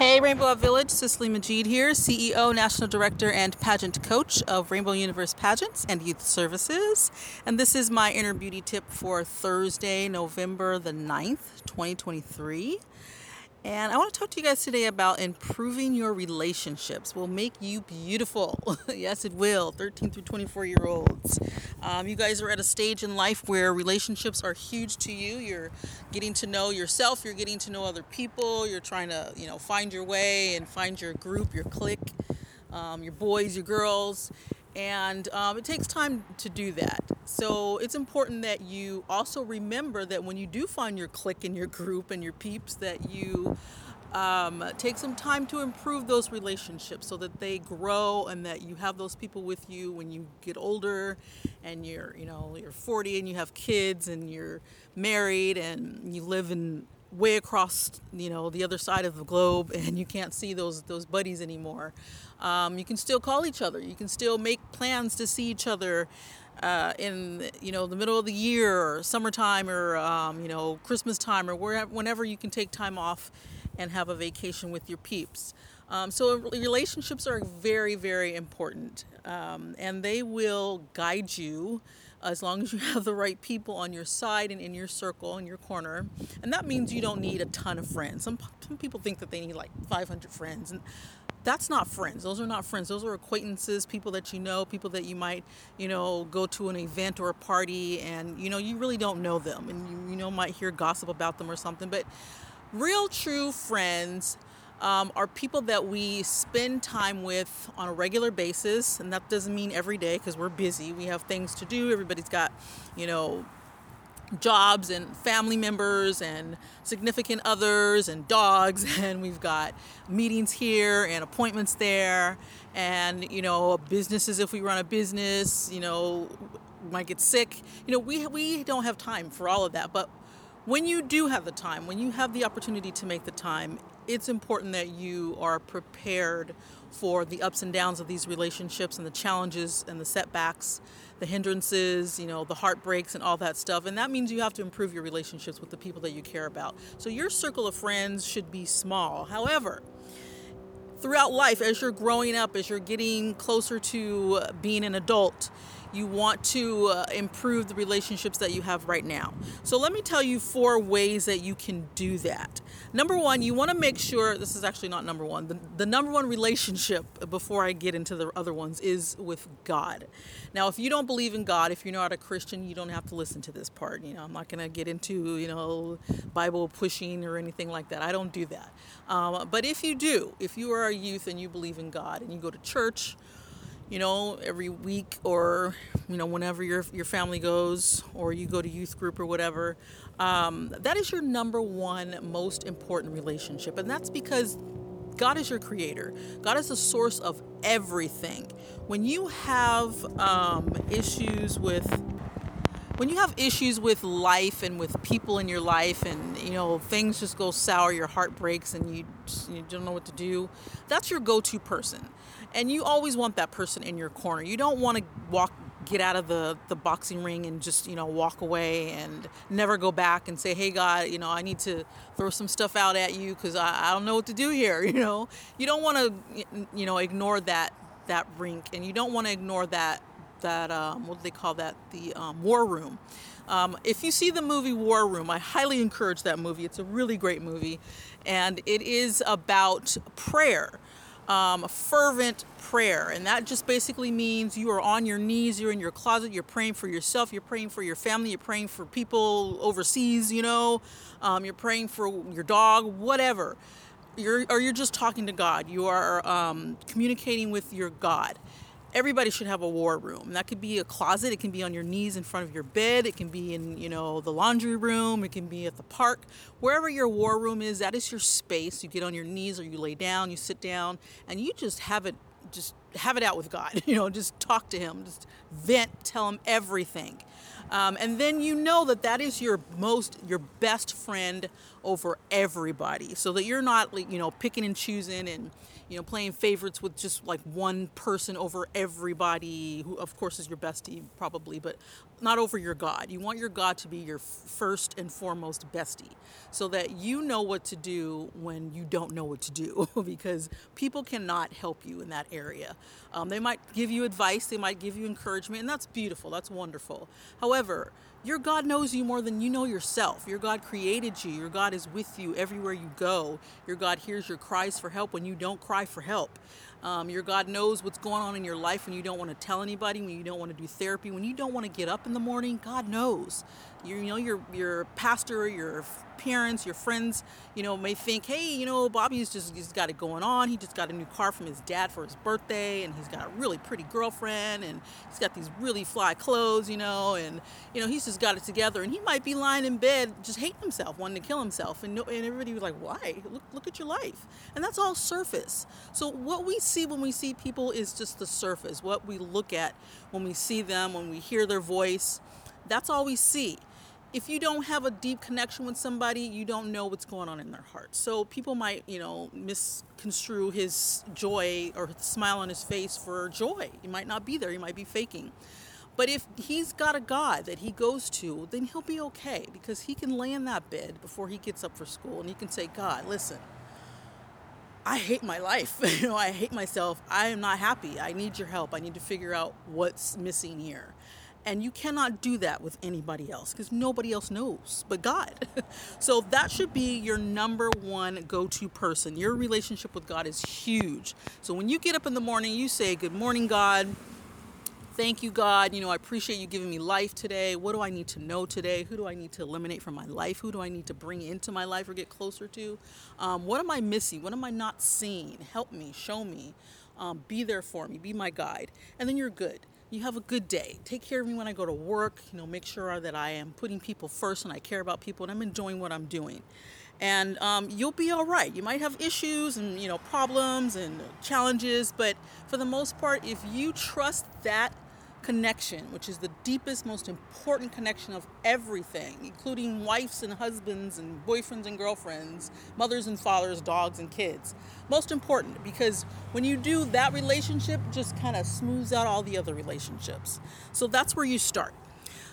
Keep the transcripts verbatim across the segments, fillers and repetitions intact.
Hey, Rainbow Village, Cicely Majid here, C E O, National Director, and Pageant Coach of Rainbow Universe Pageants and Youth Services. And this is my inner beauty tip for Thursday, November the ninth, twenty twenty-three. And I want to talk to you guys today about improving your relationships will make you beautiful. Yes, it will. thirteen through twenty-four year olds. Um, you guys are at a stage in life where relationships are huge to you. You're getting to know yourself. You're getting to know other people. You're trying to, you know, find your way and find your group, your clique, um, your boys, your girls. And um, it takes time to do that. So it's important that you also remember that when you do find your clique and your group and your peeps, that you um, take some time to improve those relationships so that they grow and that you have those people with you when you get older and you're, you know, you're forty and you have kids and you're married and you live in way across, you know, the other side of the globe, and you can't see those those buddies anymore. Um, you can still call each other. You can still make plans to see each other uh, in, you know, the middle of the year or summertime or um, you know, Christmas time or wherever, whenever you can take time off and have a vacation with your peeps. Um, so relationships are very, very important, um, and they will guide you as long as you have the right people on your side and in your circle, in your corner. And that means you don't need a ton of friends. Some, some people think that they need like five hundred friends, and that's not friends. Those are not friends. Those are acquaintances, people that you know, people that you might, you know, go to an event or a party and, you know, you really don't know them and you, you know, might hear gossip about them or something. But real true friends Um, are people that we spend time with on a regular basis. And that doesn't mean every day, because we're busy. We have things to do. Everybody's got, you know, jobs and family members and significant others and dogs. And we've got meetings here and appointments there. And, you know, businesses, if we run a business, you know, we might get sick. You know, we we don't have time for all of that. But when you do have the time, when you have the opportunity to make the time, it's important that you are prepared for the ups and downs of these relationships and the challenges and the setbacks, the hindrances, you know, the heartbreaks and all that stuff. And that means you have to improve your relationships with the people that you care about. So your circle of friends should be small. However, throughout life, as you're growing up, as you're getting closer to being an adult, you want to uh, improve the relationships that you have right now. So let me tell you four ways that you can do that. Number one, you want to make sure, this is actually not number one, the, the number one relationship before I get into the other ones is with God. Now, if you don't believe in God, if you're not a Christian, you don't have to listen to this part. You know, I'm not going to get into, you know, Bible pushing or anything like that. I don't do that. Um, but if you do, if you are a youth and you believe in God and you go to church, you know, every week or, you know, whenever your your family goes or you go to youth group or whatever, um, that is your number one most important relationship. And that's because God is your creator. God is the source of everything. When you have um, issues with, when you have issues with life and with people in your life and, you know, things just go sour, your heart breaks and you, just, you don't know what to do, that's your go-to person. And you always want that person in your corner. You don't want to walk, get out of the, the boxing ring and just, you know, walk away and never go back and say, hey, God, you know, I need to throw some stuff out at you because I, I don't know what to do here, you know. You don't want to, you know, ignore that, that rink, and you don't want to ignore that that, um, what do they call that? The, um, War Room. Um, if you see the movie War Room, I highly encourage that movie. It's a really great movie, and it is about prayer, um, fervent prayer. And that just basically means you are on your knees, you're in your closet, you're praying for yourself, you're praying for your family, you're praying for people overseas, you know, um, you're praying for your dog, whatever. You're, or you're just talking to God. You are, um, communicating with your God. Everybody should have a war room. That could be a closet. It can be on your knees in front of your bed. It can be in, you know, the laundry room. It can be at the park. Wherever your war room is, that is your space. You get on your knees or you lay down, you sit down, and you just have it, just have it out with God. You know, just talk to him. Just vent, tell him everything. Um, and then you know that that is your most, your best friend over everybody, so that you're not, you know, picking and choosing and, you know, playing favorites with just like one person over everybody, who of course is your bestie probably, but not over your God. You want your God to be your first and foremost bestie, so that you know what to do when you don't know what to do, because people cannot help you in that area. Um, they might give you advice, they might give you encouragement, and that's beautiful, that's wonderful. However, your God knows you more than you know yourself. Your God created you. Your God is with you everywhere you go. Your God hears your cries for help when you don't cry for help. Um, your God knows what's going on in your life when you don't want to tell anybody, when you don't want to do therapy, when you don't want to get up in the morning. God knows. You, you know, your your pastor, your parents, your friends, you know, may think, hey, you know, Bobby's just he's got it going on. He just got a new car from his dad for his birthday, and he's got a really pretty girlfriend, and he's got these really fly clothes, you know, and, you know, he's just got it together. And he might be lying in bed just hating himself, wanting to kill himself. And, no, and everybody was like, why? Look, look at your life. And that's all surface. So what we see when we see people is just the surface. What we look at when we see them, when we hear their voice, that's all we see. If you don't have a deep connection with somebody, you don't know what's going on in their heart. So people might, you know, misconstrue his joy or his smile on his face for joy. He might not be there. He might be faking. But if he's got a God that he goes to, then he'll be okay, because he can lay in that bed before he gets up for school, and he can say, God, listen, I hate my life. You know, I hate myself. I am not happy. I need your help. I need to figure out what's missing here. And you cannot do that with anybody else, because nobody else knows but God. So that should be your number one go-to person. Your relationship with God is huge. So when you get up in the morning, you say, good morning, God. Thank you, God. You know, I appreciate you giving me life today. What do I need to know today? Who do I need to eliminate from my life? Who do I need to bring into my life or get closer to? Um, what am I missing? What am I not seeing? Help me, show me, um, be there for me, be my guide. And then you're good. You have a good day. Take care of me when I go to work. You know, make sure that I am putting people first, and I care about people, and I'm enjoying what I'm doing. And um, you'll be all right. You might have issues and, you know, problems and challenges, but for the most part, if you trust that connection, which is the deepest, most important connection of everything, including wives and husbands and boyfriends and girlfriends, mothers and fathers, dogs and kids. Most important, because when you do that, relationship just kind of smooths out all the other relationships. So that's where you start.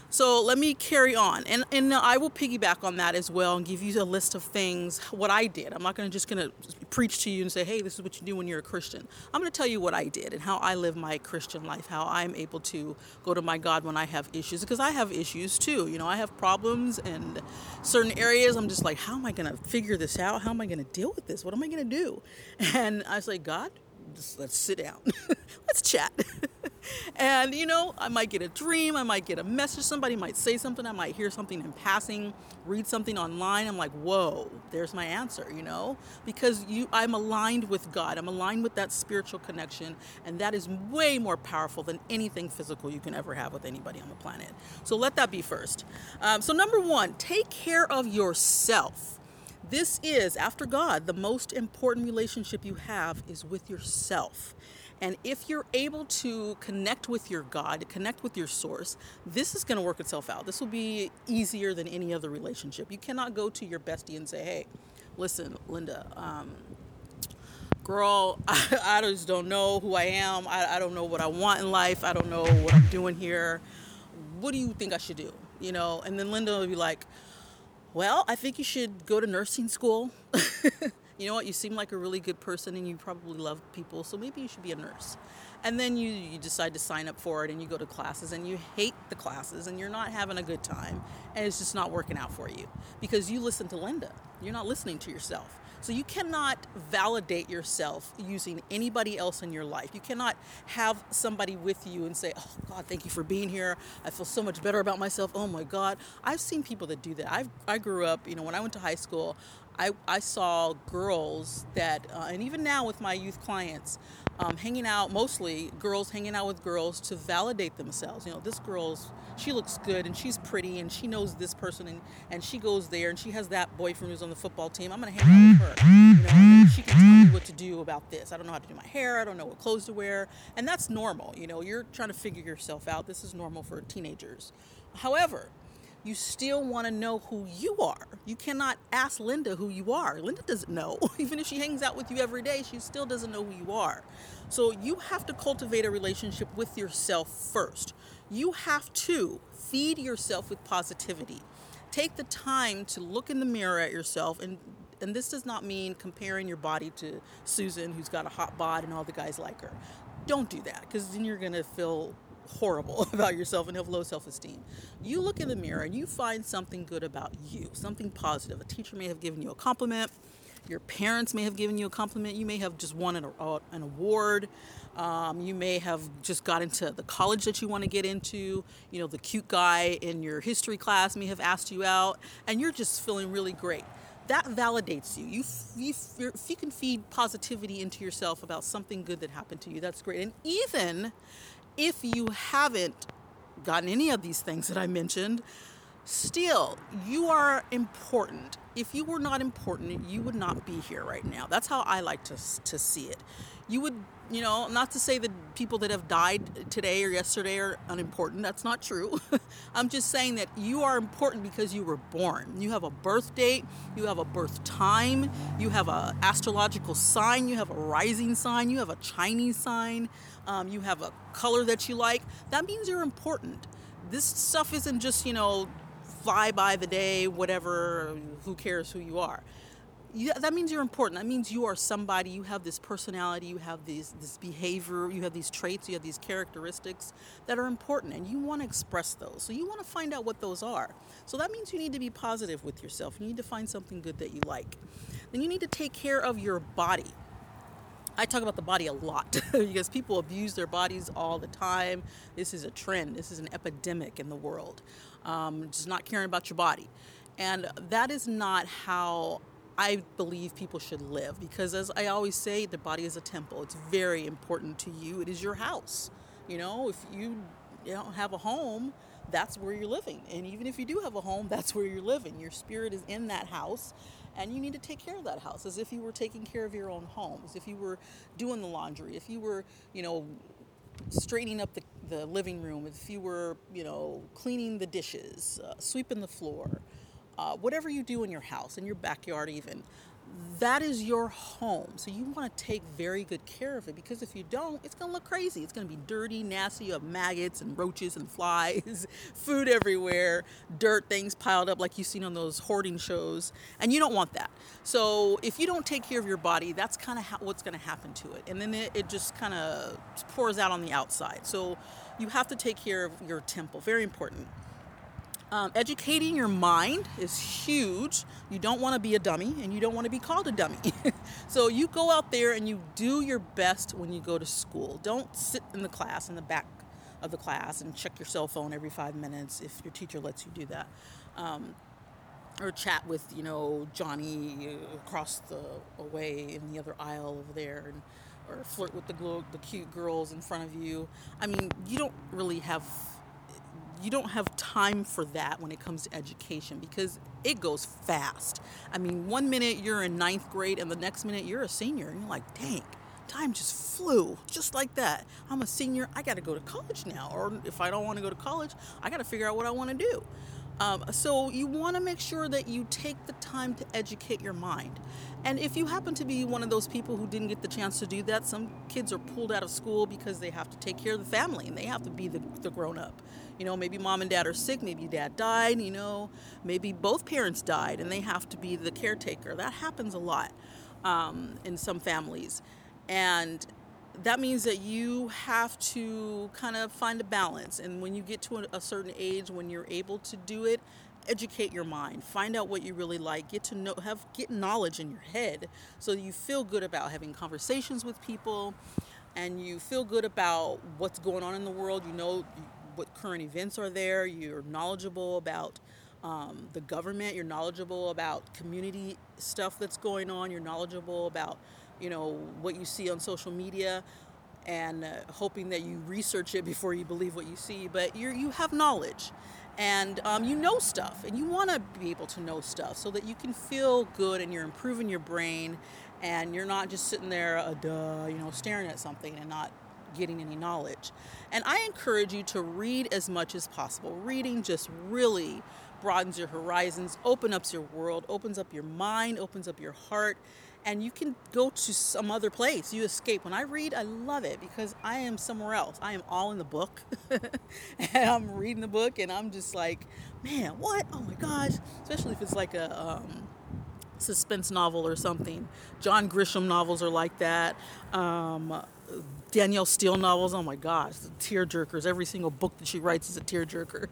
So let me carry on. And and I will piggyback on that as well and give you a list of things, what I did. I'm not going to just going to preach to you and say, hey, this is what you do when you're a Christian. I'm going to tell you what I did and how I live my Christian life, how I'm able to go to my God when I have issues, because I have issues too. You know, I have problems, and certain areas I'm just like, how am I going to figure this out? How am I going to deal with this? What am I going to do? And I was like, God, just let's sit down. Let's chat. And, you know, I might get a dream. I might get a message. Somebody might say something. I might hear something in passing, read something online. I'm like, whoa, there's my answer, you know, because you, I'm aligned with God. I'm aligned with that spiritual connection. And that is way more powerful than anything physical you can ever have with anybody on the planet. So let that be first. Um, so number one, take care of yourself. This is, after God, the most important relationship you have is with yourself. And if you're able to connect with your God, connect with your source, this is going to work itself out. This will be easier than any other relationship. You cannot go to your bestie and say, hey, listen, Linda, um, girl, I, I just don't know who I am. I, I don't know what I want in life. I don't know what I'm doing here. What do you think I should do? You know, and then Linda will be like, well, I think you should go to nursing school. You know what? You seem like a really good person, and you probably love people, so maybe you should be a nurse. And then you, you decide to sign up for it, and you go to classes, and you hate the classes, and you're not having a good time, and it's just not working out for you because you listen to Linda. You're not listening to yourself. So you cannot validate yourself using anybody else in your life. You cannot have somebody with you and say, oh, God, thank you for being here. I feel so much better about myself. Oh, my God. I've seen people that do that. I've, I grew up, you know, when I went to high school, I, I saw girls that, uh, and even now with my youth clients, um, hanging out, mostly girls hanging out with girls to validate themselves. You know, this girl's, she looks good, and she's pretty, and she knows this person, and, and she goes there, and she has that boyfriend who's on the football team. I'm going to hang out with her. You know, and she can tell me what to do about this. I don't know how to do my hair. I don't know what clothes to wear. And that's normal. You know, you're trying to figure yourself out. This is normal for teenagers. However, you still want to know who you are. You cannot ask Linda who you are. Linda doesn't know. Even if she hangs out with you every day, she still doesn't know who you are. So you have to cultivate a relationship with yourself first. You have to feed yourself with positivity. Take the time to look in the mirror at yourself, and and this does not mean comparing your body to Susan, who's got a hot bod and all the guys like her. Don't do that, because then you're going to feel horrible about yourself and have low self-esteem. You look in the mirror and you find something good about you, something positive. A teacher may have given you a compliment. Your parents may have given you a compliment. You may have just won an, uh, an award. Um, you may have just got into the college that you want to get into. You know, the cute guy in your history class may have asked you out, and you're just feeling really great. That validates you. You, you if you can feed positivity into yourself about something good that happened to you, that's great. And even if you haven't gotten any of these things that I mentioned, still, you are important. If you were not important, you would not be here right now. That's how I like to to see it. You would, you know, not to say that people that have died today or yesterday are unimportant. That's not true. I'm just saying that you are important because you were born. You have a birth date. You have a birth time. You have an astrological sign. You have a rising sign. You have a Chinese sign. Um, you have a color that you like. That means you're important. This stuff isn't just, you know, fly by the day, whatever, who cares who you are. You, that means you're important. That means you are somebody. You have this personality, you have these, this behavior, you have these traits, you have these characteristics that are important, and you want to express those. So you want to find out what those are. So that means you need to be positive with yourself. You need to find something good that you like. Then you need to take care of your body. I talk about the body a lot because people abuse their bodies all the time. This is a trend. This is an epidemic in the world. Um, just not caring about your body. And that is not how I believe people should live, because as I always say, the body is a temple. It's very important to you. It is your house. You know, if you don't have a home, that's where you're living. And even if you do have a home, that's where you're living. Your spirit is in that house. And you need to take care of that house as if you were taking care of your own home, as if you were doing the laundry, if you were, you know, straightening up the, the living room, if you were, you know, cleaning the dishes, uh, sweeping the floor, uh, whatever you do in your house, in your backyard even, that is your home. So you want to take very good care of it, because if you don't, it's going to look crazy. It's going to be dirty, nasty. You have maggots and roaches and flies, food everywhere, dirt, things piled up like you've seen on those hoarding shows. And you don't want that. So if you don't take care of your body, that's kind of ha- what's going to happen to it. And then it, it just kind of pours out on the outside. So you have to take care of your temple. Very important. Um, educating your mind is huge. You don't want to be a dummy, and you don't want to be called a dummy. So you go out there and you do your best when you go to school. Don't sit in the class, in the back of the class, and check your cell phone every five minutes if your teacher lets you do that. Um, or chat with, you know, Johnny across the way in the other aisle over there, and or flirt with the, glo- the cute girls in front of you. I mean, you don't really have... You don't have time for that when it comes to education, because it goes fast. I mean, one minute you're in ninth grade and the next minute you're a senior, and you're like, dang, time just flew just like that. I'm a senior. I got to go to college now. Or if I don't want to go to college, I got to figure out what I want to do. Um, so you want to make sure that you take the time to educate your mind. And if you happen to be one of those people who didn't get the chance to do that, some kids are pulled out of school because they have to take care of the family and they have to be the, the grown up. You know, maybe mom and dad are sick, maybe dad died, you know, maybe both parents died and they have to be the caretaker. That happens a lot um, in some families. And that means that you have to kind of find a balance. And when you get to a certain age, when you're able to do it, educate your mind, find out what you really like, get to know, have, get knowledge in your head so you feel good about having conversations with people and you feel good about what's going on in the world. You know what current events are there. You're knowledgeable about um, the government. You're knowledgeable about community stuff that's going on. You're knowledgeable about, you know, what you see on social media, and uh, hoping that you research it before you believe what you see. But you you have knowledge, and um, you know stuff, and you want to be able to know stuff so that you can feel good and you're improving your brain, and you're not just sitting there, uh, duh, you know, staring at something and not getting any knowledge. And I encourage you to read as much as possible. Reading just really broadens your horizons, opens up your world, opens up your mind, opens up your heart, and you can go to some other place. You escape. When I read, I love it because I am somewhere else. I am all in the book, and I'm reading the book, and I'm just like, man, what? Oh my gosh! Especially if it's like a um, suspense novel or something. John Grisham novels are like that. Um, Danielle Steel novels, oh my gosh, the tearjerkers. Every single book that she writes is a tearjerker.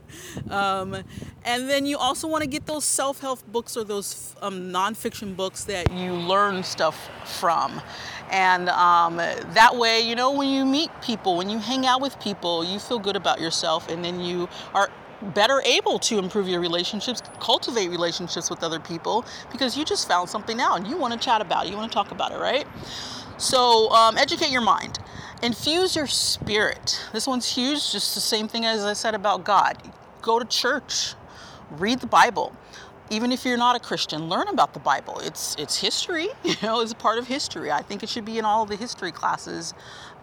Um, and then you also want to get those self-help books or those um, nonfiction books that you learn stuff from. And um, that way, you know, when you meet people, when you hang out with people, you feel good about yourself, and then you are better able to improve your relationships, cultivate relationships with other people, because you just found something out and you want to chat about it, you want to talk about it, right? So um, educate your mind. Infuse your spirit. This one's huge, just the same thing as I said about God. Go to church. Read the Bible. Even if you're not a Christian, learn about the Bible. It's it's history. You know, it's part of history. I think it should be in all of the history classes.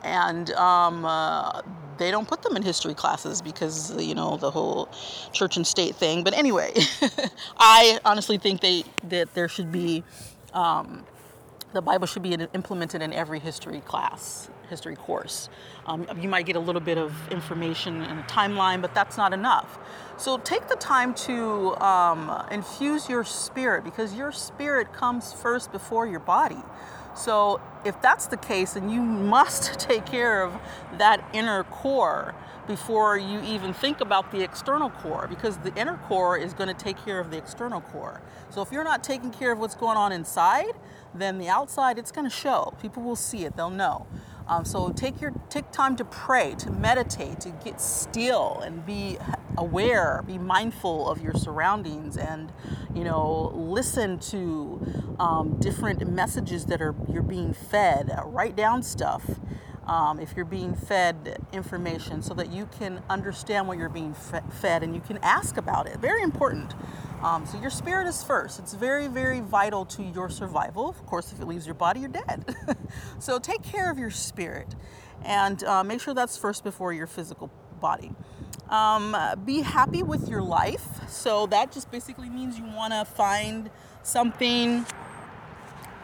And um, uh, they don't put them in history classes because, you know, the whole church and state thing. But anyway, I honestly think they that there should be... Um, the Bible should be implemented in every history class, history course. Um, you might get a little bit of information and a timeline, but that's not enough. So take the time to um, infuse your spirit, because your spirit comes first before your body. So if that's the case, then you must take care of that inner core before you even think about the external core, because the inner core is going to take care of the external core. So if you're not taking care of what's going on inside, then the outside, it's going to show. People will see it. They'll know. Um, so take your take time to pray, to meditate, to get still and be aware, be mindful of your surroundings, and, you know, listen to um, different messages that are you're being fed. Write down stuff um, if you're being fed information, so that you can understand what you're being fed and you can ask about it. Very important. Um, so your spirit is first. It's very, very vital to your survival. Of course, if it leaves your body, you're dead. So take care of your spirit, and uh, make sure that's first before your physical body. Um, be happy with your life. So that just basically means you want to find something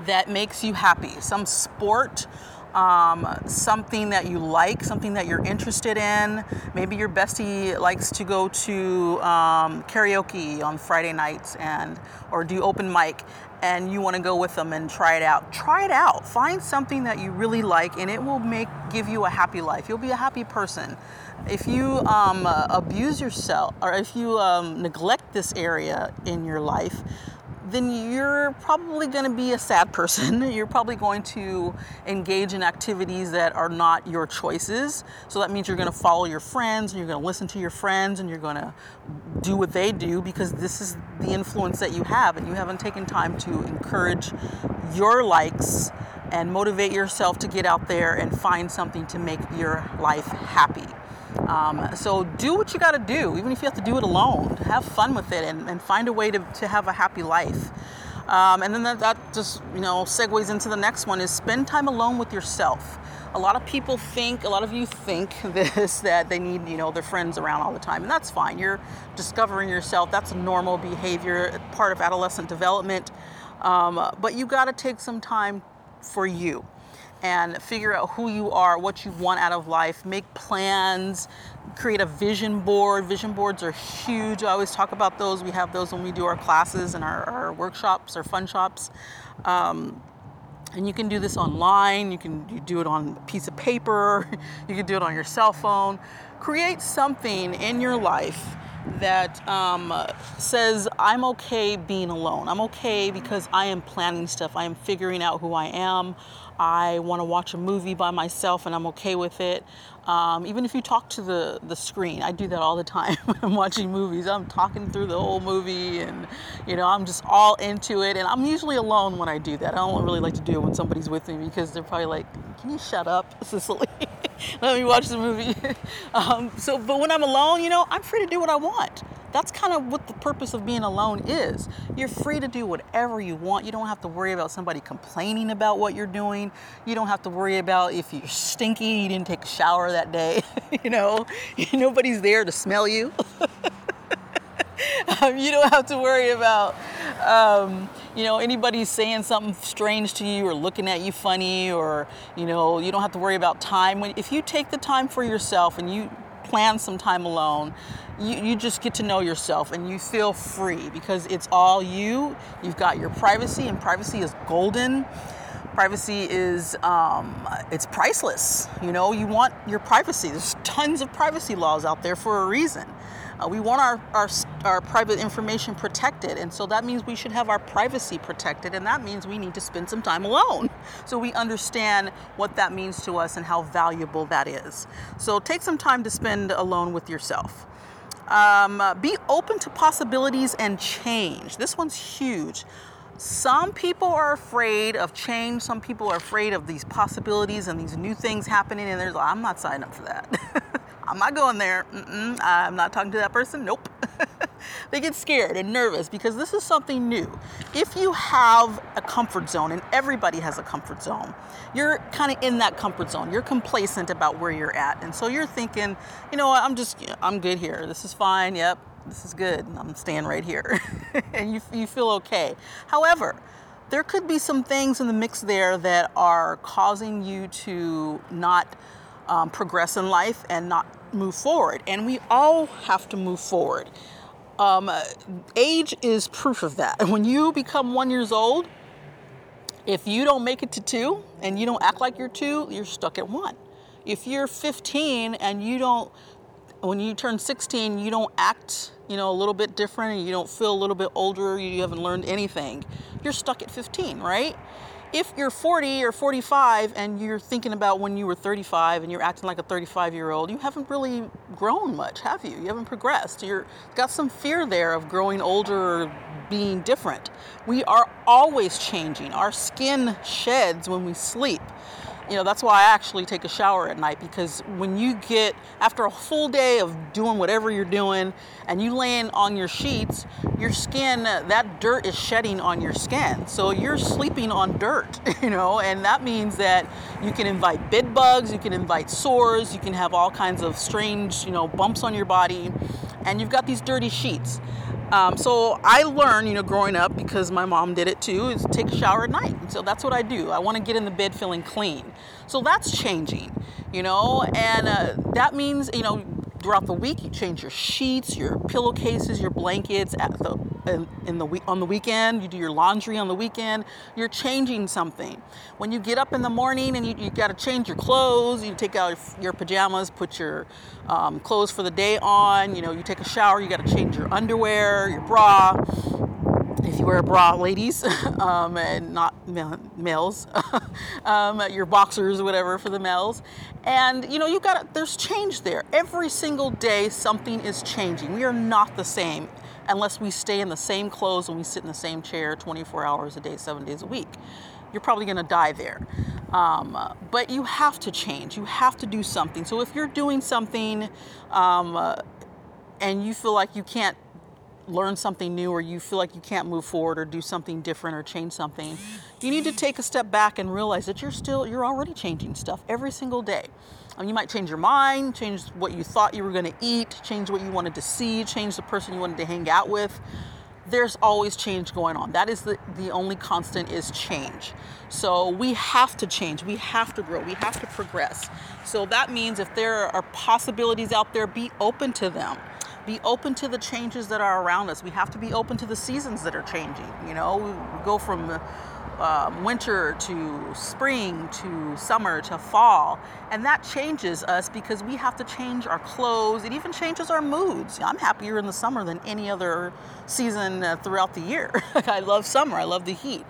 that makes you happy. Some sport, um, something that you like, something that you're interested in. Maybe your bestie likes to go to um, karaoke on Friday nights and or do open mic, and you want to go with them and try it out. Try it out. Find something that you really like, and it will make give you a happy life. You'll be a happy person. If you um, uh, abuse yourself, or if you um, neglect this area in your life, then you're probably going to be a sad person. You're probably going to engage in activities that are not your choices. So that means you're going to follow your friends, and you're going to listen to your friends, and you're going to do what they do, because this is the influence that you have, and you haven't taken time to encourage your likes and motivate yourself to get out there and find something to make your life happy. Um, so do what you got to do, even if you have to do it alone. Have fun with it, and, and find a way to, to have a happy life. Um, and then that, that just, you know, segues into the next one is spend time alone with yourself. A lot of people think, a lot of you think this, that they need, you know, their friends around all the time. And that's fine. You're discovering yourself. That's a normal behavior, part of adolescent development. Um, but you got to take some time for you, and figure out who you are, what you want out of life, make plans, create a vision board. Vision boards are huge. I always talk about those. We have those when we do our classes and our, our workshops or fun shops. Um, and you can do this online. You can you do it on a piece of paper. You can do it on your cell phone. Create something in your life that um, says, I'm okay being alone. I'm okay because I am planning stuff. I am figuring out who I am. I want to watch a movie by myself, and I'm okay with it. Um, even if you talk to the, the screen, I do that all the time when I'm watching movies. I'm talking through the whole movie, and, you know, I'm just all into it. And I'm usually alone when I do that. I don't really like to do it when somebody's with me, because they're probably like, can you shut up, Cicely? Let me watch the movie. um, so, but when I'm alone, you know, I'm free to do what I want. That's kind of what the purpose of being alone is. You're free to do whatever you want. You don't have to worry about somebody complaining about what you're doing. You don't have to worry about if you're stinky, you didn't take a shower that day. You know, nobody's there to smell you. Um, you don't have to worry about, um, you know, anybody saying something strange to you or looking at you funny, or, you know, you don't have to worry about time. When, if you take the time for yourself and you plan some time alone, you, you just get to know yourself and you feel free because it's all you. You've got your privacy, and privacy is golden. Privacy is, um, it's priceless. You know, you want your privacy. There's tons of privacy laws out there for a reason. Uh, we want our, our our private information protected, and so that means we should have our privacy protected, and that means we need to spend some time alone so we understand what that means to us and how valuable that is. So take some time to spend alone with yourself. Um, uh, be open to possibilities and change. This one's huge. Some people are afraid of change. Some people are afraid of these possibilities and these new things happening. And they're like, I'm not signing up for that. I'm not going there. Mm-mm. I'm not talking to that person. Nope. They get scared and nervous because this is something new. If you have a comfort zone, and everybody has a comfort zone, you're kind of in that comfort zone. You're complacent about where you're at. And so you're thinking, you know what? I'm just, I'm good here. This is fine. Yep. This is good. I'm staying right here. And you you feel okay. However, there could be some things in the mix there that are causing you to not um, progress in life and not move forward. And we all have to move forward. Um, age is proof of that. When you become one years old, if you don't make it to two and you don't act like you're two, you're stuck at one. If you're fifteen and you don't, when you turn sixteen, you don't act, you know, a little bit different, and you don't feel a little bit older, you haven't learned anything, you're stuck at fifteen, right? If you're forty or forty-five and you're thinking about when you were thirty-five and you're acting like a thirty-five-year-old, you haven't really grown much, have you? You haven't progressed. You've got some fear there of growing older or being different. We are always changing. Our skin sheds when we sleep. You know, that's why I actually take a shower at night, because when you get, after a full day of doing whatever you're doing and you laying on your sheets, your skin, that dirt is shedding on your skin. So you're sleeping on dirt, you know, and that means that you can invite bed bugs, you can invite sores, you can have all kinds of strange, you know, bumps on your body, and you've got these dirty sheets. Um, so I learned, you know, growing up, because my mom did it too, is take a shower at night. And so that's what I do. I want to get in the bed feeling clean. So that's changing, you know, and uh, that means, you know, throughout the week, you change your sheets, your pillowcases, your blankets at the, in, in the week, on the weekend, you do your laundry on the weekend, you're changing something. When you get up in the morning and you, you got to change your clothes, you take out your pajamas, put your um, clothes for the day on, you know, you take a shower, you got to change your underwear, your bra, if you wear a bra, ladies, um, and not males, um, your boxers, whatever for the males. And, you know, you got, there's change there. Every single day, something is changing. We are not the same unless we stay in the same clothes and we sit in the same chair twenty-four hours a day, seven days a week. You're probably going to die there. Um, but you have to change. You have to do something. So if you're doing something um, uh, and you feel like you can't learn something new, or you feel like you can't move forward or do something different or change something, you need to take a step back and realize that you're still, you're already changing stuff every single day. I mean, you might change your mind, change what you thought you were going to eat, change what you wanted to see, change the person you wanted to hang out with. There's always change going on. That is the, the only constant is change. So we have to change. We have to grow. We have to progress. So that means if there are possibilities out there, be open to them. Be open to the changes that are around us. We have to be open to the seasons that are changing. You know, we go from uh, winter to spring to summer to fall. And that changes us because we have to change our clothes. It even changes our moods. I'm happier in the summer than any other season uh, throughout the year. I love summer. I love the heat.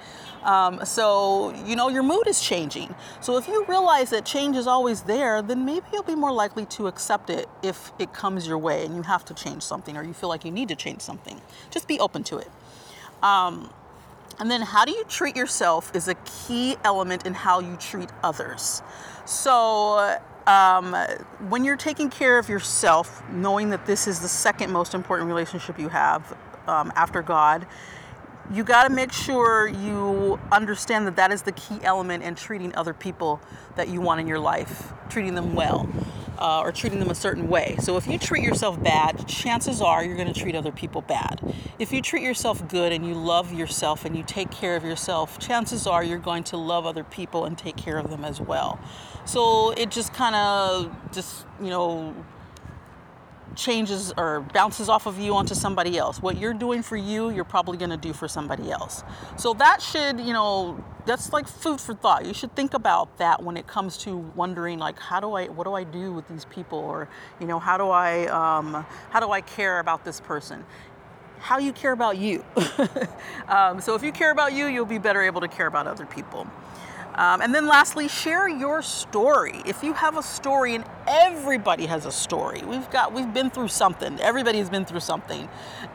Um, so, you know, your mood is changing. So if you realize that change is always there, then maybe you'll be more likely to accept it if it comes your way and you have to change something or you feel like you need to change something. Just be open to it. Um, and then how do you treat yourself is a key element in how you treat others. So um, when you're taking care of yourself, knowing that this is the second most important relationship you have um, after God, you got to make sure you understand that that is the key element in treating other people that you want in your life, treating them well. uh, or treating them a certain way. So if you treat yourself bad, chances are you're going to treat other people bad. If you treat yourself good and you love yourself and you take care of yourself, chances are you're going to love other people and take care of them as well. So it just kind of just, you know, changes or bounces off of you onto somebody else. What you're doing for you, you're probably going to do for somebody else. So that should, you know, that's like food for thought. You should think about that when it comes to wondering, like, how do I, what do I do with these people? Or, you know, how do I, um, how do I care about this person? How you care about you. um, so if you care about you, you'll be better able to care about other people. Um, and then lastly, share your story. If you have a story, and everybody has a story, we've got, we've been through something. Everybody has been through something.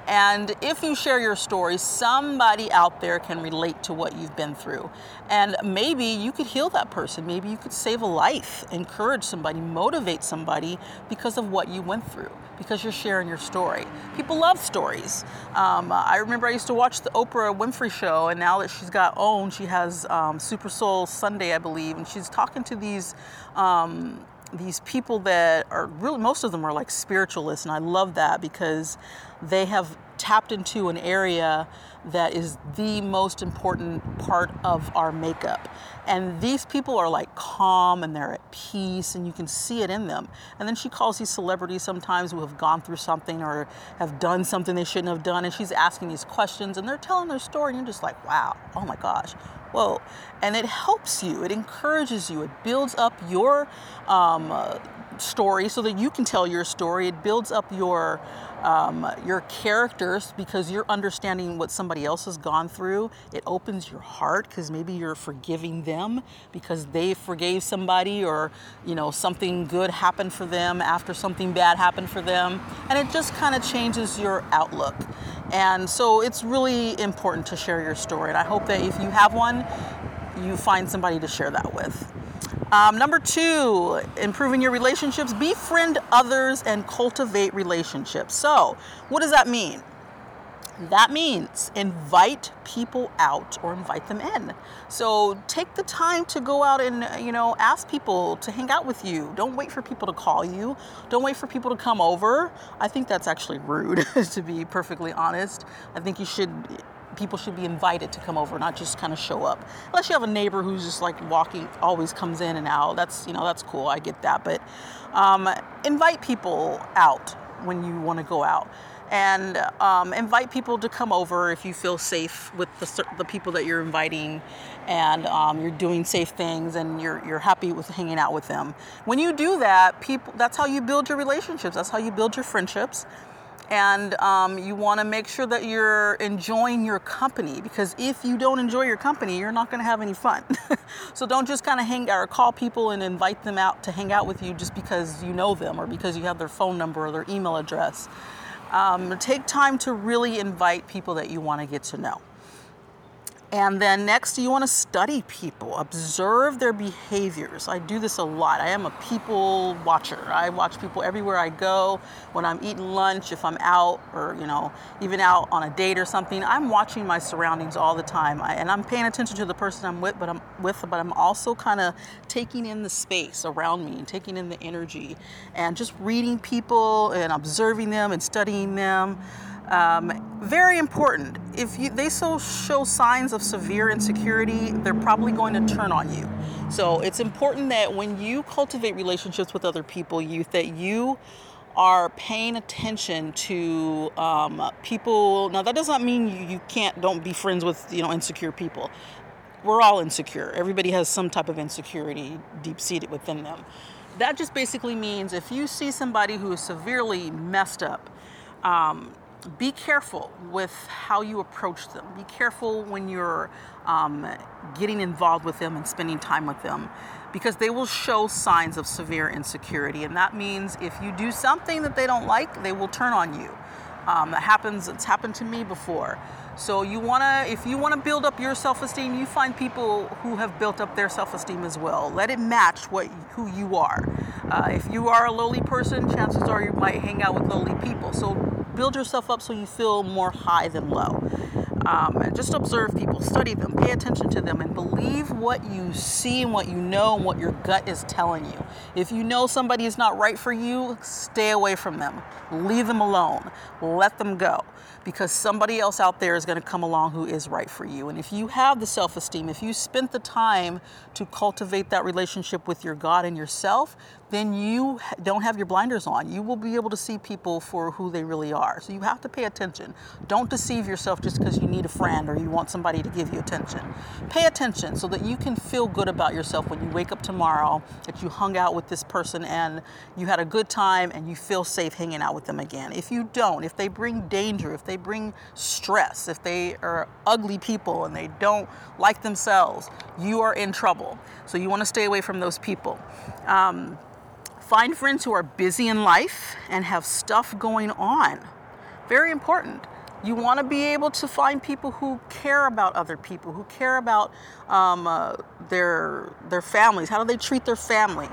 And if you share your story, somebody out there can relate to what you've been through. And maybe you could heal that person. Maybe you could save a life, encourage somebody, motivate somebody because of what you went through, because you're sharing your story. People love stories. Um, I remember I used to watch the Oprah Winfrey show, and now that she's got owned, she has um, Super Soul Sunday, I believe, and she's talking to these um, these people that are really, most of them are like spiritualists, and I love that because they have tapped into an area that is the most important part of our makeup. And these people are like calm and they're at peace, and you can see it in them. And then she calls these celebrities sometimes who have gone through something or have done something they shouldn't have done, and she's asking these questions and they're telling their story, and you're just like, wow, oh my gosh, whoa. And it helps you, it encourages you, it builds up your um, uh, story so that you can tell your story. It builds up your um, your characters because you're understanding what somebody else has gone through. It opens your heart because maybe you're forgiving them because they forgave somebody, or you know, something good happened for them after something bad happened for them, and it just kind of changes your outlook. And so it's really important to share your story, and I hope that if you have one, you find somebody to share that with. Um, number two, improving your relationships. Befriend others and cultivate relationships. So what does that mean? That means invite people out or invite them in. So take the time to go out and, you know, ask people to hang out with you. Don't wait for people to call you. Don't wait for people to come over. I think that's actually rude, to be perfectly honest. I think you should... people should be invited to come over, not just kind of show up. Unless you have a neighbor who's just like walking, always comes in and out. That's, you know, that's cool. I get that. But um, invite people out when you want to go out. And um, invite people to come over if you feel safe with the, the people that you're inviting, and um, you're doing safe things, and you're you're happy with hanging out with them. When you do that, people, that's how you build your relationships. That's how you build your friendships. And um, you want to make sure that you're enjoying your company, because if you don't enjoy your company, you're not going to have any fun. So don't just kind of hang or call people and invite them out to hang out with you just because you know them or because you have their phone number or their email address. Um, take time to really invite people that you want to get to know. And then next, you want to study people, observe their behaviors. I do this a lot. I am a people watcher. I watch people everywhere I go, when I'm eating lunch, if I'm out, or, you know, even out on a date or something. I'm watching my surroundings all the time. I, and I'm paying attention to the person I'm with, but I'm with, but I'm also kind of taking in the space around me and taking in the energy and just reading people and observing them and studying them. Um, very important. If you, they so show signs of severe insecurity, they're probably going to turn on you. So it's important that when you cultivate relationships with other people, you, that you are paying attention to um, people. Now, that does not mean you, you can't, don't be friends with, you know, insecure people. We're all insecure. Everybody has some type of insecurity deep-seated within them. That just basically means if you see somebody who is severely messed up, um, be careful with how you approach them. Be careful when you're um, getting involved with them and spending time with them, because they will show signs of severe insecurity. And that means if you do something that they don't like, they will turn on you. Um, that happens, it's happened to me before. So you wanna, if you wanna build up your self-esteem, you find people who have built up their self-esteem as well. Let it match what, who you are. Uh, if you are a lowly person, chances are you might hang out with lowly people. So build yourself up so you feel more high than low. Um, just observe people, study them, pay attention to them, and believe what you see and what you know and what your gut is telling you. If you know somebody is not right for you, stay away from them. Leave them alone. Let them go, because somebody else out there is going to come along who is right for you. And if you have the self-esteem, if you spent the time to cultivate that relationship with your God and yourself, then you don't have your blinders on. You will be able to see people for who they really are. So you have to pay attention. Don't deceive yourself just because you need a friend or you want somebody to give you attention. Pay attention so that you can feel good about yourself when you wake up tomorrow, that you hung out with this person and you had a good time and you feel safe hanging out with them again. If you don't, if they bring danger, if they bring stress, if they are ugly people and they don't like themselves, you are in trouble. So you want to stay away from those people. Um, Find friends who are busy in life and have stuff going on. Very important. You want to be able to find people who care about other people, who care about um, uh, their their families. How do they treat their family?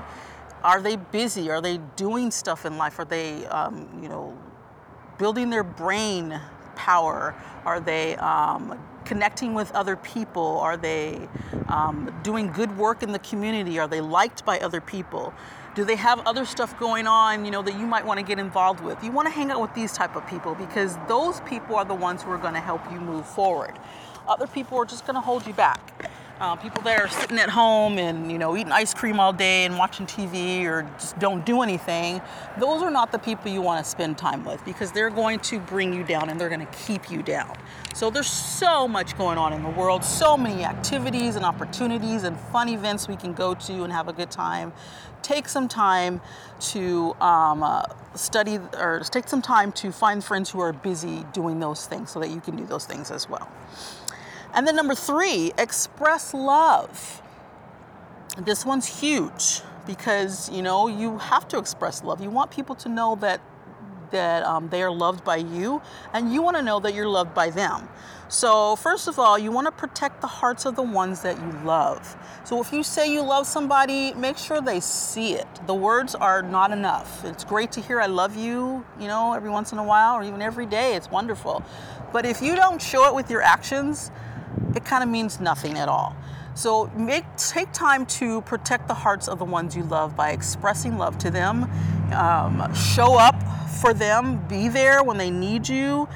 Are they busy? Are they doing stuff in life? Are they, um, you know, building their brain power? Are they um, connecting with other people? Are they um, doing good work in the community? Are they liked by other people? Do they have other stuff going on, you know, that you might want to get involved with? You want to hang out with these type of people, because those people are the ones who are going to help you move forward. Other people are just going to hold you back. Uh, people that are sitting at home and, you know, eating ice cream all day and watching T V or just don't do anything, those are not the people you want to spend time with, because they're going to bring you down and they're going to keep you down. So there's so much going on in the world, so many activities and opportunities and fun events we can go to and have a good time. Take some time to um, uh, study, or take some time to find friends who are busy doing those things so that you can do those things as well. And then number three, express love. This one's huge because, you know, you have to express love. You want people to know that that um, they are loved by you, and you want to know that you're loved by them. So first of all, you want to protect the hearts of the ones that you love. So if you say you love somebody, make sure they see it. The words are not enough. It's great to hear I love you, you know, every once in a while or even every day. It's wonderful. But if you don't show it with your actions, it kind of means nothing at all. So make, take time to protect the hearts of the ones you love by expressing love to them. Um, show up for them. Be there when they need you.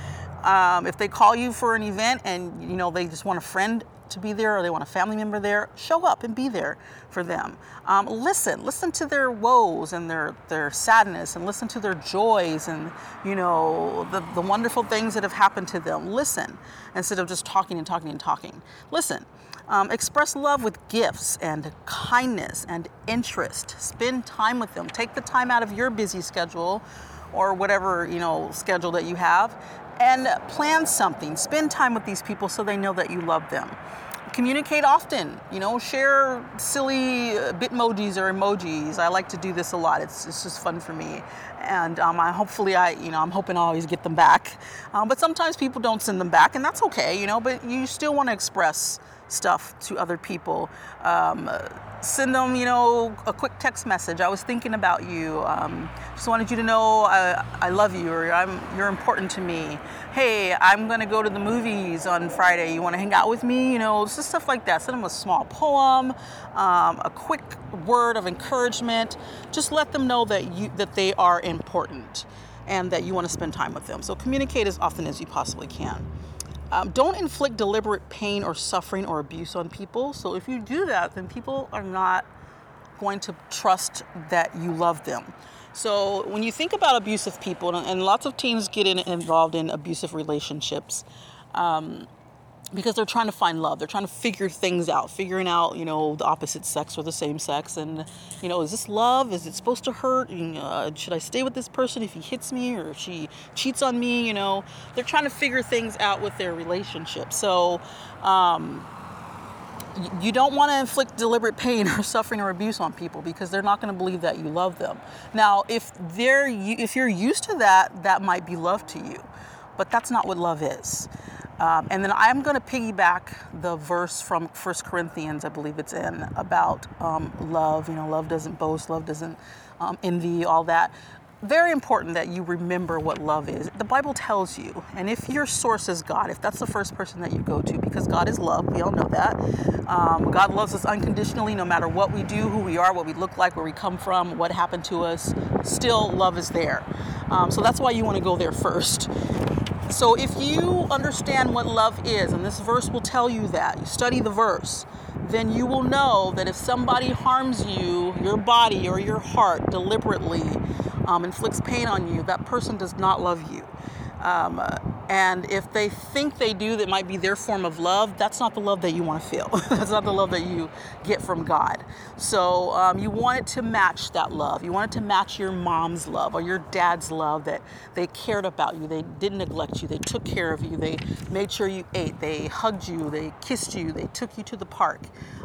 Um, if they call you for an event and, you know, they just want a friend to be there or they want a family member there, show up and be there for them. Um, listen, listen to their woes and their, their sadness, and listen to their joys and, you know, the, the wonderful things that have happened to them. Listen, instead of just talking and talking and talking. Listen, um, express love with gifts and kindness and interest. Spend time with them. Take the time out of your busy schedule or whatever, you know, schedule that you have, and plan something. Spend time with these people so they know that you love them. Communicate often, you know, share silly bitmojis or emojis. I like to do this a lot. It's, it's just fun for me. And um, I hopefully I, you know, I'm hoping I always get them back. Um, but sometimes people don't send them back, and that's okay, you know, but you still want to express stuff to other people. Um, send them, you know, a quick text message. I was thinking about you. Um, just wanted you to know I, I love you, or I'm, you're important to me. Hey, I'm going to go to the movies on Friday. You want to hang out with me? You know, it's just stuff like that. Send them a small poem, um, a quick word of encouragement. Just let them know that you, that they are important and that you want to spend time with them. So communicate as often as you possibly can. Um, don't inflict deliberate pain or suffering or abuse on people. So if you do that, then people are not going to trust that you love them. So when you think about abusive people, and lots of teens get in, involved in abusive relationships um, because they're trying to find love. They're trying to figure things out, figuring out, you know, the opposite sex or the same sex. And, you know, is this love? Is it supposed to hurt? And, uh, should I stay with this person if he hits me or if she cheats on me? You know, they're trying to figure things out with their relationship. So um, you don't want to inflict deliberate pain or suffering or abuse on people, because they're not going to believe that you love them. Now, if they're if you're used to that, that might be love to you. But that's not what love is. Um, and then I'm going to piggyback the verse from First Corinthians, I believe it's in, about um, love. You know, love doesn't boast, love doesn't um, envy, all that. very important that you remember what love is. The Bible tells you, and if your source is God, if that's the first person that you go to, because God is love, we all know that. Um, God loves us unconditionally, no matter what we do, who we are, what we look like, where we come from, what happened to us, still love is there. Um, so that's why you want to go there first. So if you understand what love is, and this verse will tell you that, you study the verse, then you will know that if somebody harms you, your body or your heart deliberately um, inflicts pain on you, that person does not love you. Um, and if they think they do, that might be their form of love. That's not the love that you want to feel. That's not the love that you get from God. So um, you want it to match that love. You want it to match your mom's love or your dad's love, that they cared about you. They didn't neglect you. They took care of you. They made sure you ate. They hugged you. They kissed you. They took you to the park.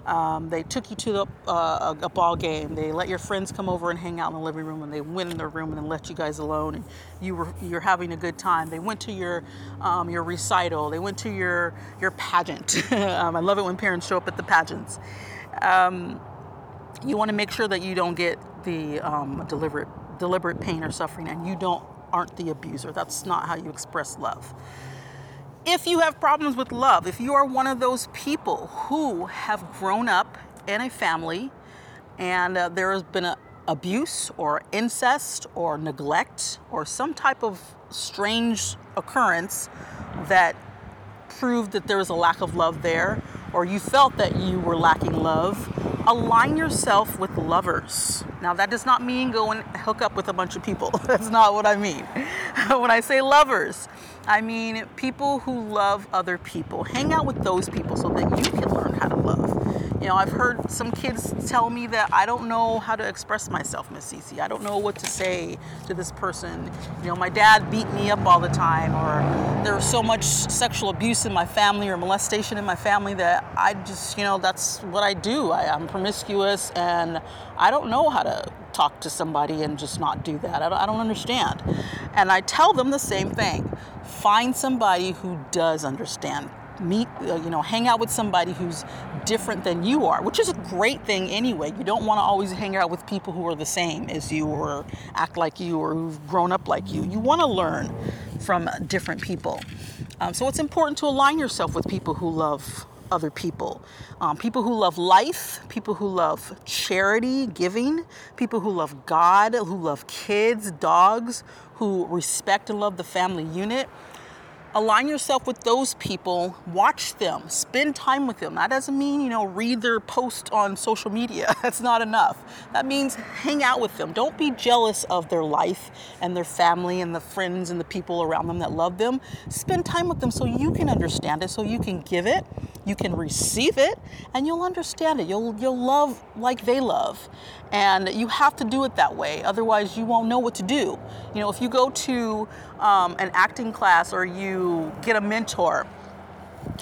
Um, they took you to the, uh, a ball game. They let your friends come over and hang out in the living room, and they went in their room and then let you guys alone. And you were you're having a good time. They went to your um, your recital. They went to your your pageant. um, I love it when parents show up at the pageants. Um, you want to make sure that you don't get the um, deliberate deliberate pain or suffering, and you don't aren't the abuser. That's not how you express love. If you have problems with love, if you are one of those people who have grown up in a family and uh, there has been a abuse or incest or neglect or some type of strange occurrence that proved that there was a lack of love there, or you felt that you were lacking love, align yourself with lovers. Now, that does not mean go and hook up with a bunch of people. That's not what I mean. When I say lovers, I mean people who love other people. Hang out with those people so that you can learn how to love. You know, I've heard some kids tell me that, I don't know how to express myself, Miss Cece. I don't know what to say to this person. You know, my dad beat me up all the time, or there was so much sexual abuse in my family or molestation in my family that I just, you know, that's what I do. I, I'm promiscuous, and I don't know how to talk to somebody and just not do that. I don't, I don't understand. And I tell them the same thing. Find somebody who does understand. Meet, you know, hang out with somebody who's different than you are, which is a great thing anyway. You don't want to always hang out with people who are the same as you or act like you or who've grown up like you. You want to learn from different people. Um, so it's important to align yourself with people who love other people, um, people who love life, people who love charity, giving, people who love God, who love kids, dogs, who respect and love the family unit. Align yourself with those people, watch them, spend time with them. That doesn't mean, you know, read their post on social media. That's not enough. That means hang out with them. Don't be jealous of their life and their family and the friends and the people around them that love them. Spend time with them so you can understand it, so you can give it, you can receive it, and you'll understand it. You'll you'll love like they love. And you have to do it that way. Otherwise, you won't know what to do. You know, if you go to um, an acting class, or you get a mentor,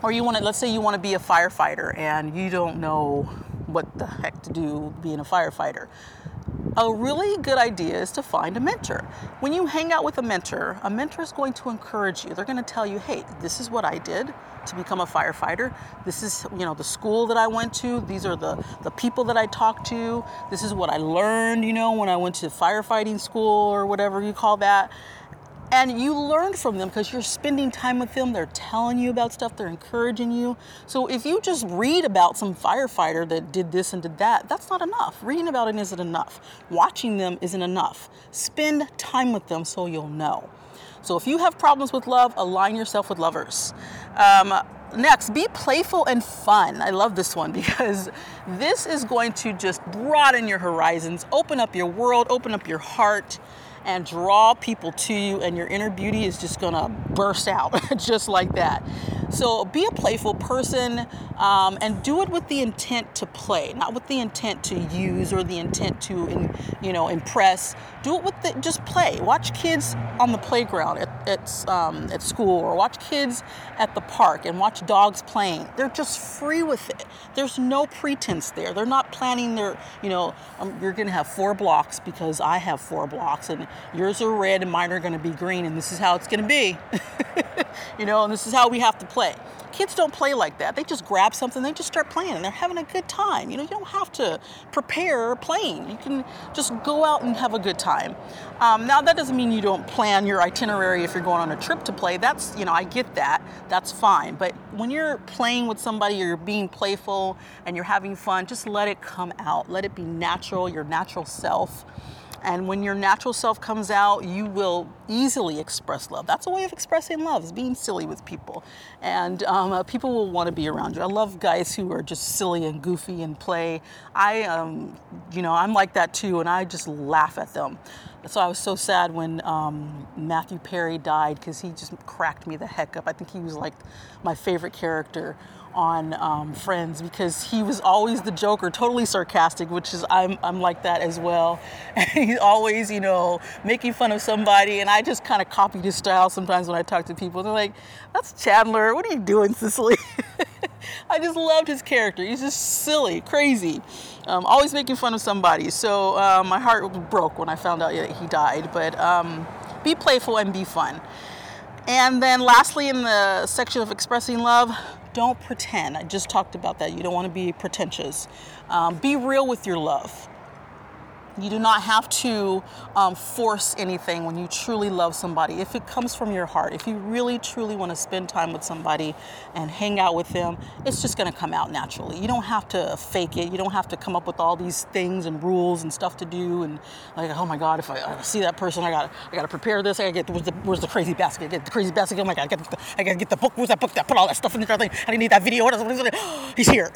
or you want to, let's say you want to be a firefighter and you don't know what the heck to do being a firefighter. A really good idea is to find a mentor. When you hang out with a mentor, a mentor is going to encourage you. They're going to tell you, hey, this is what I did to become a firefighter. This is, you know, the school that I went to. These are the, the people that I talked to. This is what I learned, you know, when I went to firefighting school or whatever you call that. And you learn from them because you're spending time with them. They're telling you about stuff. They're encouraging you. So if you just read about some firefighter that did this and did that, that's not enough. Reading about it isn't enough. Watching them isn't enough. Spend time with them so you'll know. So if you have problems with love, align yourself with lovers. Um, next, be playful and fun. I love this one because this is going to just broaden your horizons, open up your world, open up your heart, and draw people to you, and your inner beauty is just gonna burst out just like that. So be a playful person, um, and do it with the intent to play, not with the intent to use or the intent to, in, you know, impress. Do it with the, just play. Watch kids on the playground at at, um, at school, or watch kids at the park, and watch dogs playing. They're just free with it. There's no pretense there. They're not planning their, you know, um, you're gonna have four blocks because I have four blocks, and yours are red and mine are going to be green, and this is how it's going to be. You know, and this is how we have to play. play. Kids don't play like that. They just grab something, they just start playing, and they're having a good time. You know, you don't have to prepare playing. You can just go out and have a good time. Um, now, that doesn't mean you don't plan your itinerary if you're going on a trip to play. That's, you know, I get that. That's fine. But when you're playing with somebody or you're being playful and you're having fun, just let it come out. Let it be natural, your natural self. And when your natural self comes out, you will easily express love. That's a way of expressing love, is being silly with people. And um, uh, people will want to be around you. I love guys who are just silly and goofy and play. I, um, you know, I'm like that too, and I just laugh at them. So I was so sad when um, Matthew Perry died, because he just cracked me the heck up. I think he was like my favorite character on um, Friends, because he was always the joker, totally sarcastic, which is, I'm I'm like that as well. And he's always, you know, making fun of somebody, and I just kind of copied his style sometimes when I talk to people. They're like, that's Chandler, what are you doing, Cicely? I just loved his character. He's just silly, crazy, um, always making fun of somebody. So uh, my heart broke when I found out that he died, but um, be playful and be fun. And then lastly, in the section of expressing love, don't pretend. I just talked about that. You don't want to be pretentious. Um, be real with your love. You do not have to um, force anything when you truly love somebody. If it comes from your heart, if you really, truly want to spend time with somebody and hang out with them, it's just going to come out naturally. You don't have to fake it. You don't have to come up with all these things and rules and stuff to do. And like, oh my God, if I, I see that person, I got I got to prepare this. I got to get, where's the, where's the crazy basket? I get the crazy basket. I'm like, I got to, I got to get the book. Where's that book? That put all that stuff in the thing. I didn't need that video. What is, what is, what is, he's here.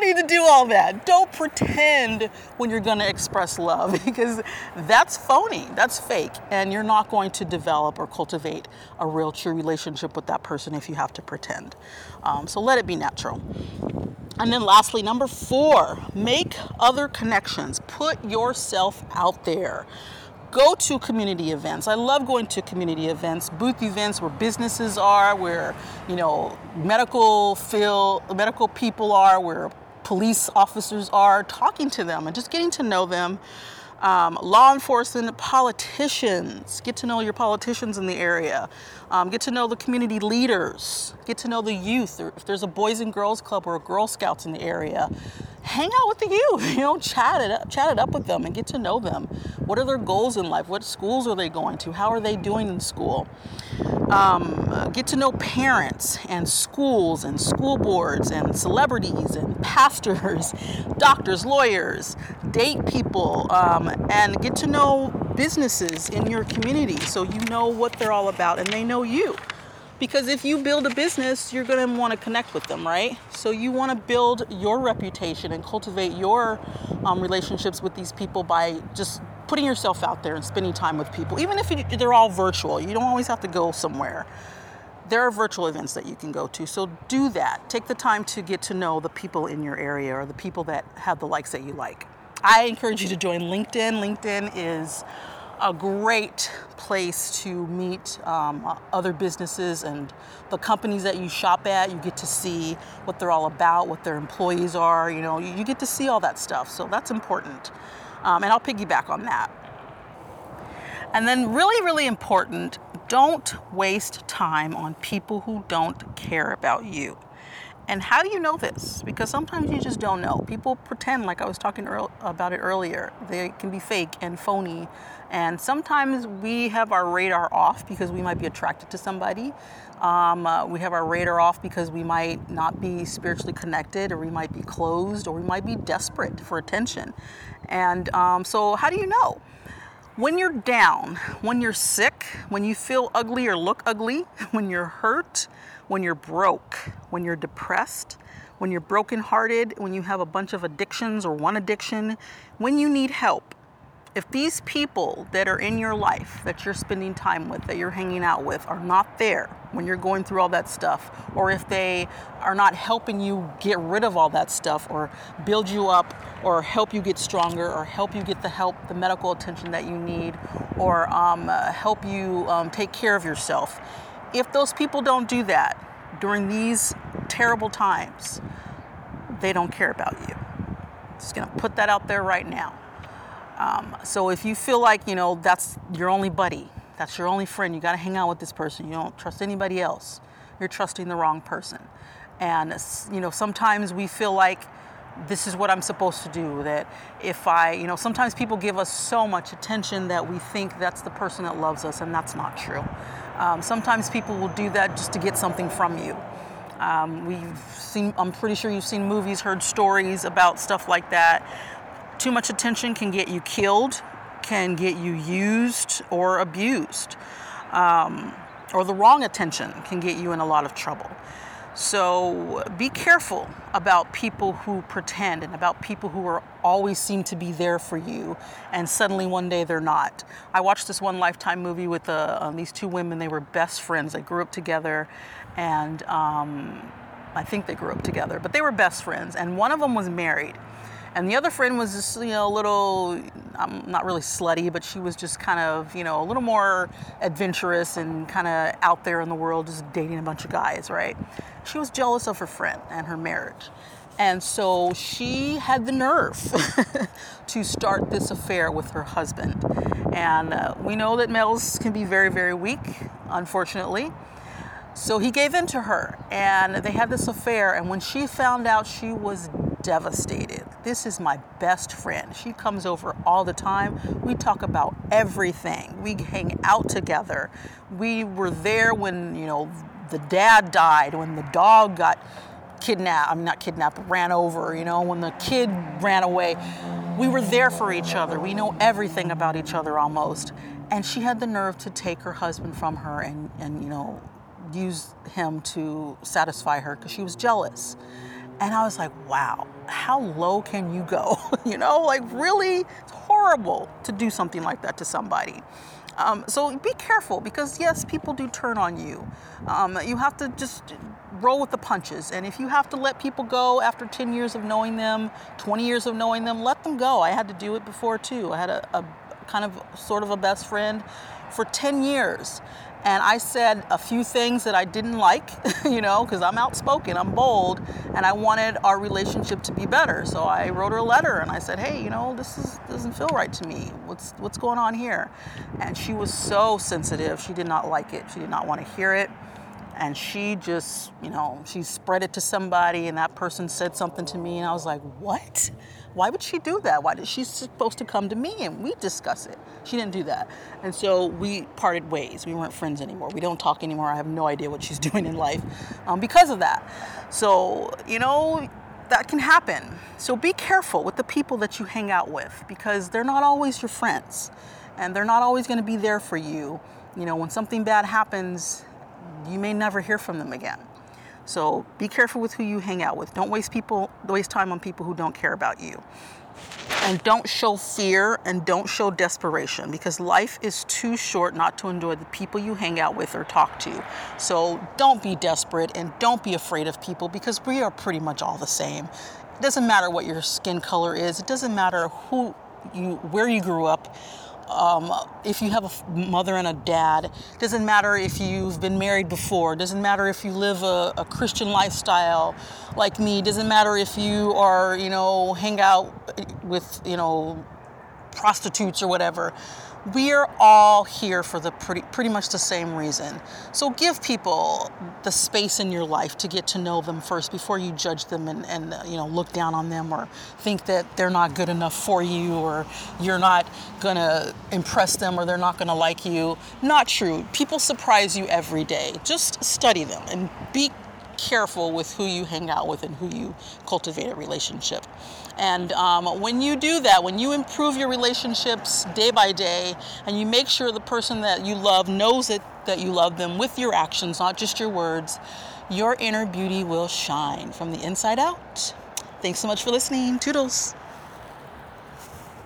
Need to do all that. Don't pretend when you're going to express love, because that's phony, that's fake, and you're not going to develop or cultivate a real, true relationship with that person if you have to pretend. Um, so let it be natural. And then lastly, number four, make other connections. Put yourself out there. Go to community events. I love going to community events, booth events where businesses are, where, you know, medical field, medical people are, where police officers are, talking to them and just getting to know them. Um, law enforcement, politicians, get to know your politicians in the area. Um, get to know the community leaders. Get to know the youth. If there's a Boys and Girls Club or a Girl Scouts in the area, hang out with the youth, you know, chat it up, chat it up with them and get to know them. What are their goals in life? What schools are they going to? How are they doing in school? Um, get to know parents and schools and school boards and celebrities and pastors, doctors, lawyers, date people, um, and get to know businesses in your community so you know what they're all about and they know you. Because if you build a business, you're going to want to connect with them, right? So you want to build your reputation and cultivate your um, relationships with these people by just putting yourself out there and spending time with people. Even if you, they're all virtual, you don't always have to go somewhere. There are virtual events that you can go to, so do that. Take the time to get to know the people in your area or the people that have the likes that you like. I encourage you to join LinkedIn. LinkedIn is a great place to meet um, other businesses and the companies that you shop at. You get to see what they're all about, what their employees are. You know, you get to see all that stuff. So that's important. Um, and I'll piggyback on that. And then really, really important, don't waste time on people who don't care about you. And how do you know this? Because sometimes you just don't know. People pretend, like I was talking earl- about it earlier. They can be fake and phony. And sometimes we have our radar off because we might be attracted to somebody. Um, uh, we have our radar off because we might not be spiritually connected, or we might be closed, or we might be desperate for attention. And um, so how do you know? When you're down, when you're sick, when you feel ugly or look ugly, when you're hurt, when you're broke, when you're depressed, when you're brokenhearted, when you have a bunch of addictions or one addiction, when you need help, if these people that are in your life, that you're spending time with, that you're hanging out with, are not there when you're going through all that stuff, or if they are not helping you get rid of all that stuff or build you up or help you get stronger or help you get the help, the medical attention that you need, or um, uh, help you um, take care of yourself. If those people don't do that during these terrible times, they don't care about you. Just gonna put that out there right now. Um, so if you feel like, you know, that's your only buddy, That's your only friend. You got to hang out with this person. You don't trust anybody else. You're trusting the wrong person. And, you know, sometimes we feel like this is what I'm supposed to do, that if I, you know, sometimes people give us so much attention that we think that's the person that loves us, and that's not true. Um, sometimes people will do that just to get something from you. Um, we've seen, I'm pretty sure you've seen movies, heard stories about stuff like that. Too much attention can get you killed, can get you used or abused, um, or the wrong attention can get you in a lot of trouble. So be careful about people who pretend and about people who are always seem to be there for you, and suddenly one day they're not. I watched this one Lifetime movie with uh, um, these two women. They were best friends. They grew up together, and um, I think they grew up together, but they were best friends. And one of them was married, and the other friend was just, you know, a little, um, not really slutty, but she was just kind of, you know, a little more adventurous and kind of out there in the world, just dating a bunch of guys, right? She was jealous of her friend and her marriage. And so she had the nerve to start this affair with her husband. And uh, we know that males can be very, very weak, unfortunately. So he gave in to her, and they had this affair. And when she found out, she was devastated. This is my best friend. She comes over all the time. We talk about everything. We hang out together. We were there when, you know, the dad died, when the dog got kidnapped. I mean, not kidnapped, but ran over, you know, when the kid ran away. We were there for each other. We know everything about each other almost. And she had the nerve to take her husband from her and, and you know, use him to satisfy her because she was jealous. And I was like, wow, how low can you go? You know, like really, it's horrible to do something like that to somebody. Um, so be careful, because yes, people do turn on you. Um, you have to just roll with the punches. And if you have to let people go after ten years of knowing them, twenty years of knowing them, let them go. I had to do it before too. I had a, a kind of sort of a best friend for ten years. And I said a few things that I didn't like, you know, because I'm outspoken, I'm bold, and I wanted our relationship to be better. So I wrote her a letter and I said, hey, you know, this is, doesn't feel right to me. What's what's going on here? And she was so sensitive. She did not like it. She did not want to hear it. And she just, you know, she spread it to somebody, and that person said something to me, and I was like, what? Why would she do that? Why did she supposed to come to me and we discuss it? She didn't do that. And so we parted ways. We weren't friends anymore. We don't talk anymore. I have no idea what she's doing in life um, because of that. So, you know, that can happen. So be careful with the people that you hang out with, because they're not always your friends, and they're not always going to be there for you. You know, when something bad happens, you may never hear from them again. So be careful with who you hang out with. Don't waste people, waste time on people who don't care about you. And don't show fear, and don't show desperation, because life is too short not to enjoy the people you hang out with or talk to. So don't be desperate, and don't be afraid of people, because we are pretty much all the same. It doesn't matter what your skin color is. It doesn't matter who you, where you grew up. Um, if you have a mother and a dad, doesn't matter if you've been married before, doesn't matter if you live a, a Christian lifestyle like me, doesn't matter if you are, you know, hang out with, you know, prostitutes or whatever. We are all here for the pretty, pretty much the same reason. So give people the space in your life to get to know them first before you judge them and, and you know, look down on them or think that they're not good enough for you, or you're not going to impress them, or they're not going to like you. Not true. People surprise you every day. Just study them and be careful with who you hang out with and who you cultivate a relationship. And um, when you do that, when you improve your relationships day by day, and you make sure the person that you love knows it, that you love them with your actions, not just your words, your inner beauty will shine from the inside out. Thanks so much for listening. Toodles.